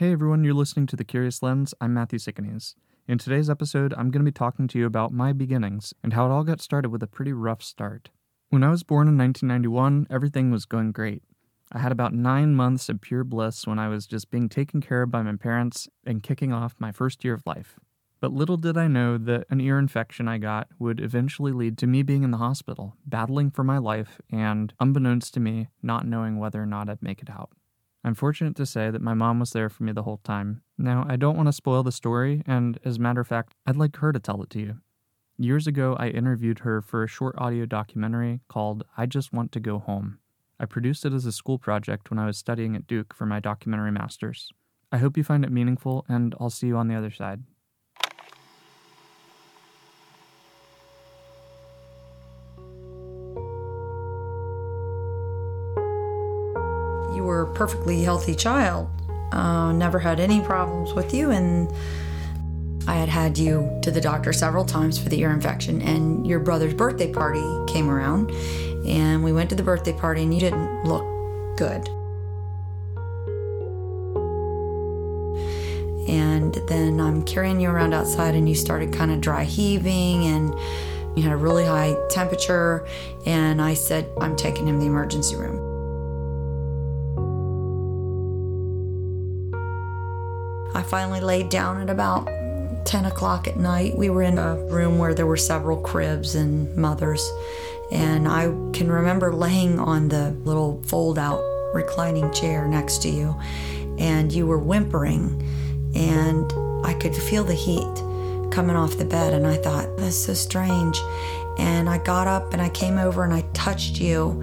Hey everyone, you're listening to The Curious Lens. I'm Matthew Sikonis. In today's episode, I'm going to be talking to you about my beginnings and how it all got started with a pretty rough start. When I was born in 1991, everything was going great. I had about 9 months of pure bliss when I was just being taken care of by my parents and kicking off my first year of life. But little did I know that an ear infection I got would eventually lead to me being in the hospital, battling for my life, and, unbeknownst to me, not knowing whether or not I'd make it out. I'm fortunate to say that my mom was there for me the whole time. Now, I don't want to spoil the story, and as a matter of fact, I'd like her to tell it to you. Years ago, I interviewed her for a short audio documentary called I Just Want to Go Home. I produced it as a school project when I was studying at Duke for my documentary master's. I hope you find it meaningful, and I'll see you on the other side. You were a perfectly healthy child, never had any problems with you, and I had you to the doctor several times for the ear infection, and your brother's birthday party came around, and we went to the birthday party, and you didn't look good. And then I'm carrying you around outside, and you started kind of dry heaving, and you had a really high temperature, and I said, I'm taking him to the emergency room. I finally laid down at about 10 o'clock at night. We were in a room where there were several cribs and mothers, and I can remember laying on the little fold-out reclining chair next to you, and you were whimpering, and I could feel the heat coming off the bed, and I thought, that's so strange. And I got up, and I came over, and I touched you,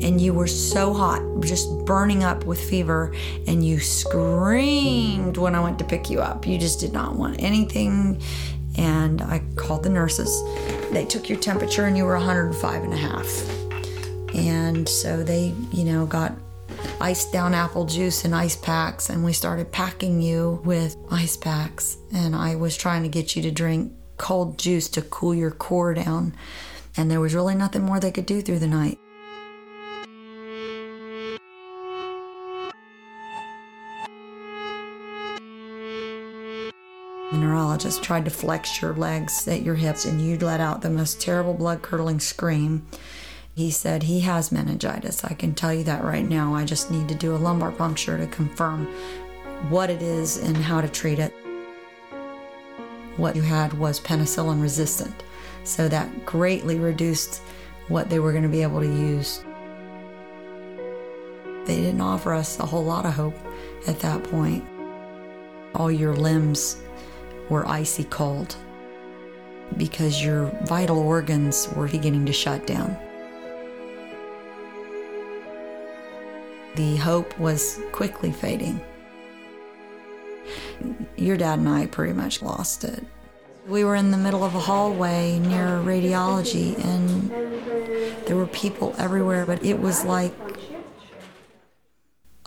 and you were so hot, just burning up with fever, and you screamed when I went to pick you up. You just did not want anything, and I called the nurses. They took your temperature, and you were 105.5. And so they, got iced down apple juice and ice packs, and we started packing you with ice packs, and I was trying to get you to drink cold juice to cool your core down, and there was really nothing more they could do through the night. The neurologist tried to flex your legs at your hips, and you let out the most terrible blood-curdling scream. He said, he has meningitis. I can tell you that right now. I just need to do a lumbar puncture to confirm what it is and how to treat it. What you had was penicillin resistant, so that greatly reduced what they were going to be able to use. They didn't offer us a whole lot of hope at that point. All your limbs were icy cold because your vital organs were beginning to shut down. The hope was quickly fading. Your dad and I pretty much lost it. We were in the middle of a hallway near radiology, and there were people everywhere, but it was like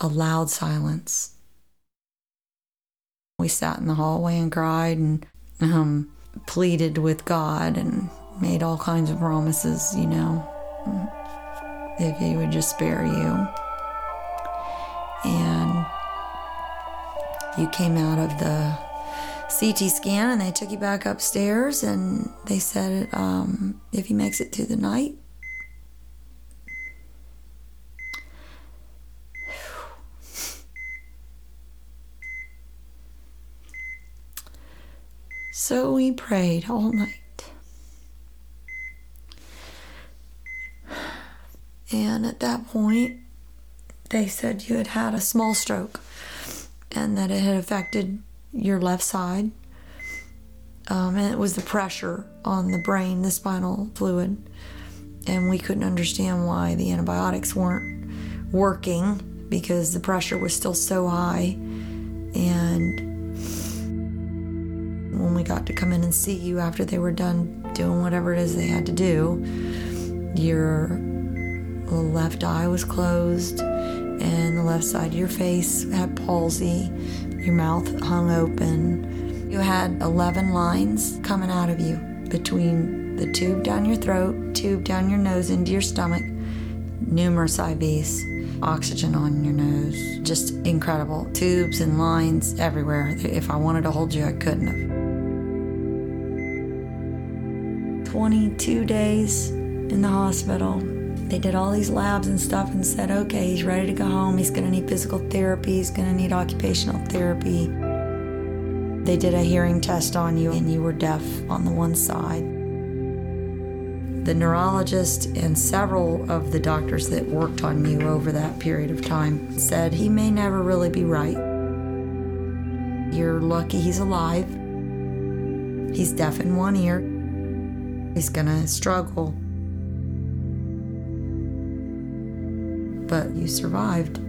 a loud silence. We sat in the hallway and cried and pleaded with God and made all kinds of promises, if He would just spare you. And you came out of the CT scan, and they took you back upstairs, and they said, if he makes it through the night, so we prayed all night. And at that point, they said you had had a small stroke and that it had affected your left side. And it was the pressure on the brain, the spinal fluid. And we couldn't understand why the antibiotics weren't working because the pressure was still so high. And when we got to come in and see you after they were done doing whatever it is they had to do, your left eye was closed, and the left side of your face had palsy, your mouth hung open. You had 11 lines coming out of you between the tube down your throat, tube down your nose into your stomach, numerous IVs. oxygen on your nose, just incredible. Tubes and lines everywhere. If I wanted to hold you, I couldn't have. 22 days in the hospital. They did all these labs and stuff and said, okay, he's ready to go home. He's going to need physical therapy. He's going to need occupational therapy. They did a hearing test on you and you were deaf on the one side. The neurologist and several of the doctors that worked on you over that period of time said, he may never really be right. You're lucky he's alive. He's deaf in one ear. He's gonna struggle. But you survived.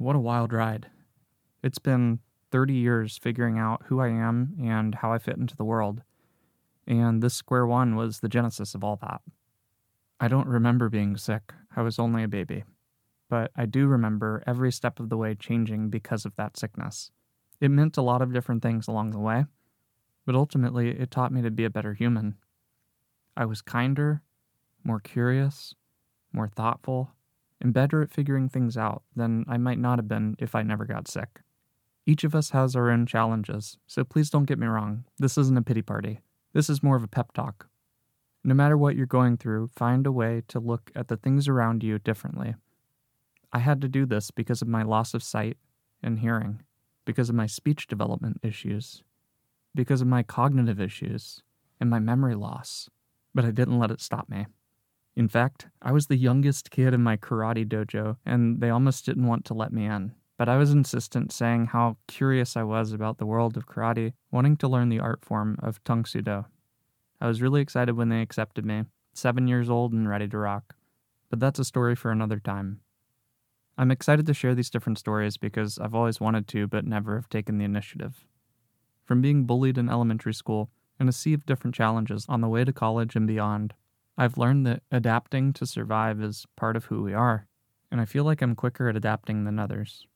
What a wild ride. It's been 30 years figuring out who I am and how I fit into the world, and this square one was the genesis of all that. I don't remember being sick. I was only a baby. But I do remember every step of the way changing because of that sickness. It meant a lot of different things along the way, but ultimately it taught me to be a better human. I was kinder, more curious, more thoughtful, and better at figuring things out than I might not have been if I never got sick. Each of us has our own challenges, so please don't get me wrong. This isn't a pity party. This is more of a pep talk. No matter what you're going through, find a way to look at the things around you differently. I had to do this because of my loss of sight and hearing, because of my speech development issues, because of my cognitive issues, and my memory loss, but I didn't let it stop me. In fact, I was the youngest kid in my karate dojo, and they almost didn't want to let me in. But I was insistent, saying how curious I was about the world of karate, wanting to learn the art form of Tangsudo. I was really excited when they accepted me, 7 years old and ready to rock. But that's a story for another time. I'm excited to share these different stories because I've always wanted to, but never have taken the initiative. From being bullied in elementary school and a sea of different challenges on the way to college and beyond, I've learned that adapting to survive is part of who we are, and I feel like I'm quicker at adapting than others.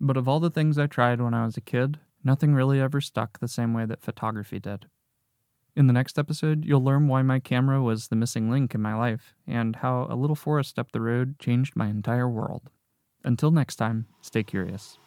But of all the things I tried when I was a kid, nothing really ever stuck the same way that photography did. In the next episode, you'll learn why my camera was the missing link in my life, and how a little forest up the road changed my entire world. Until next time, stay curious.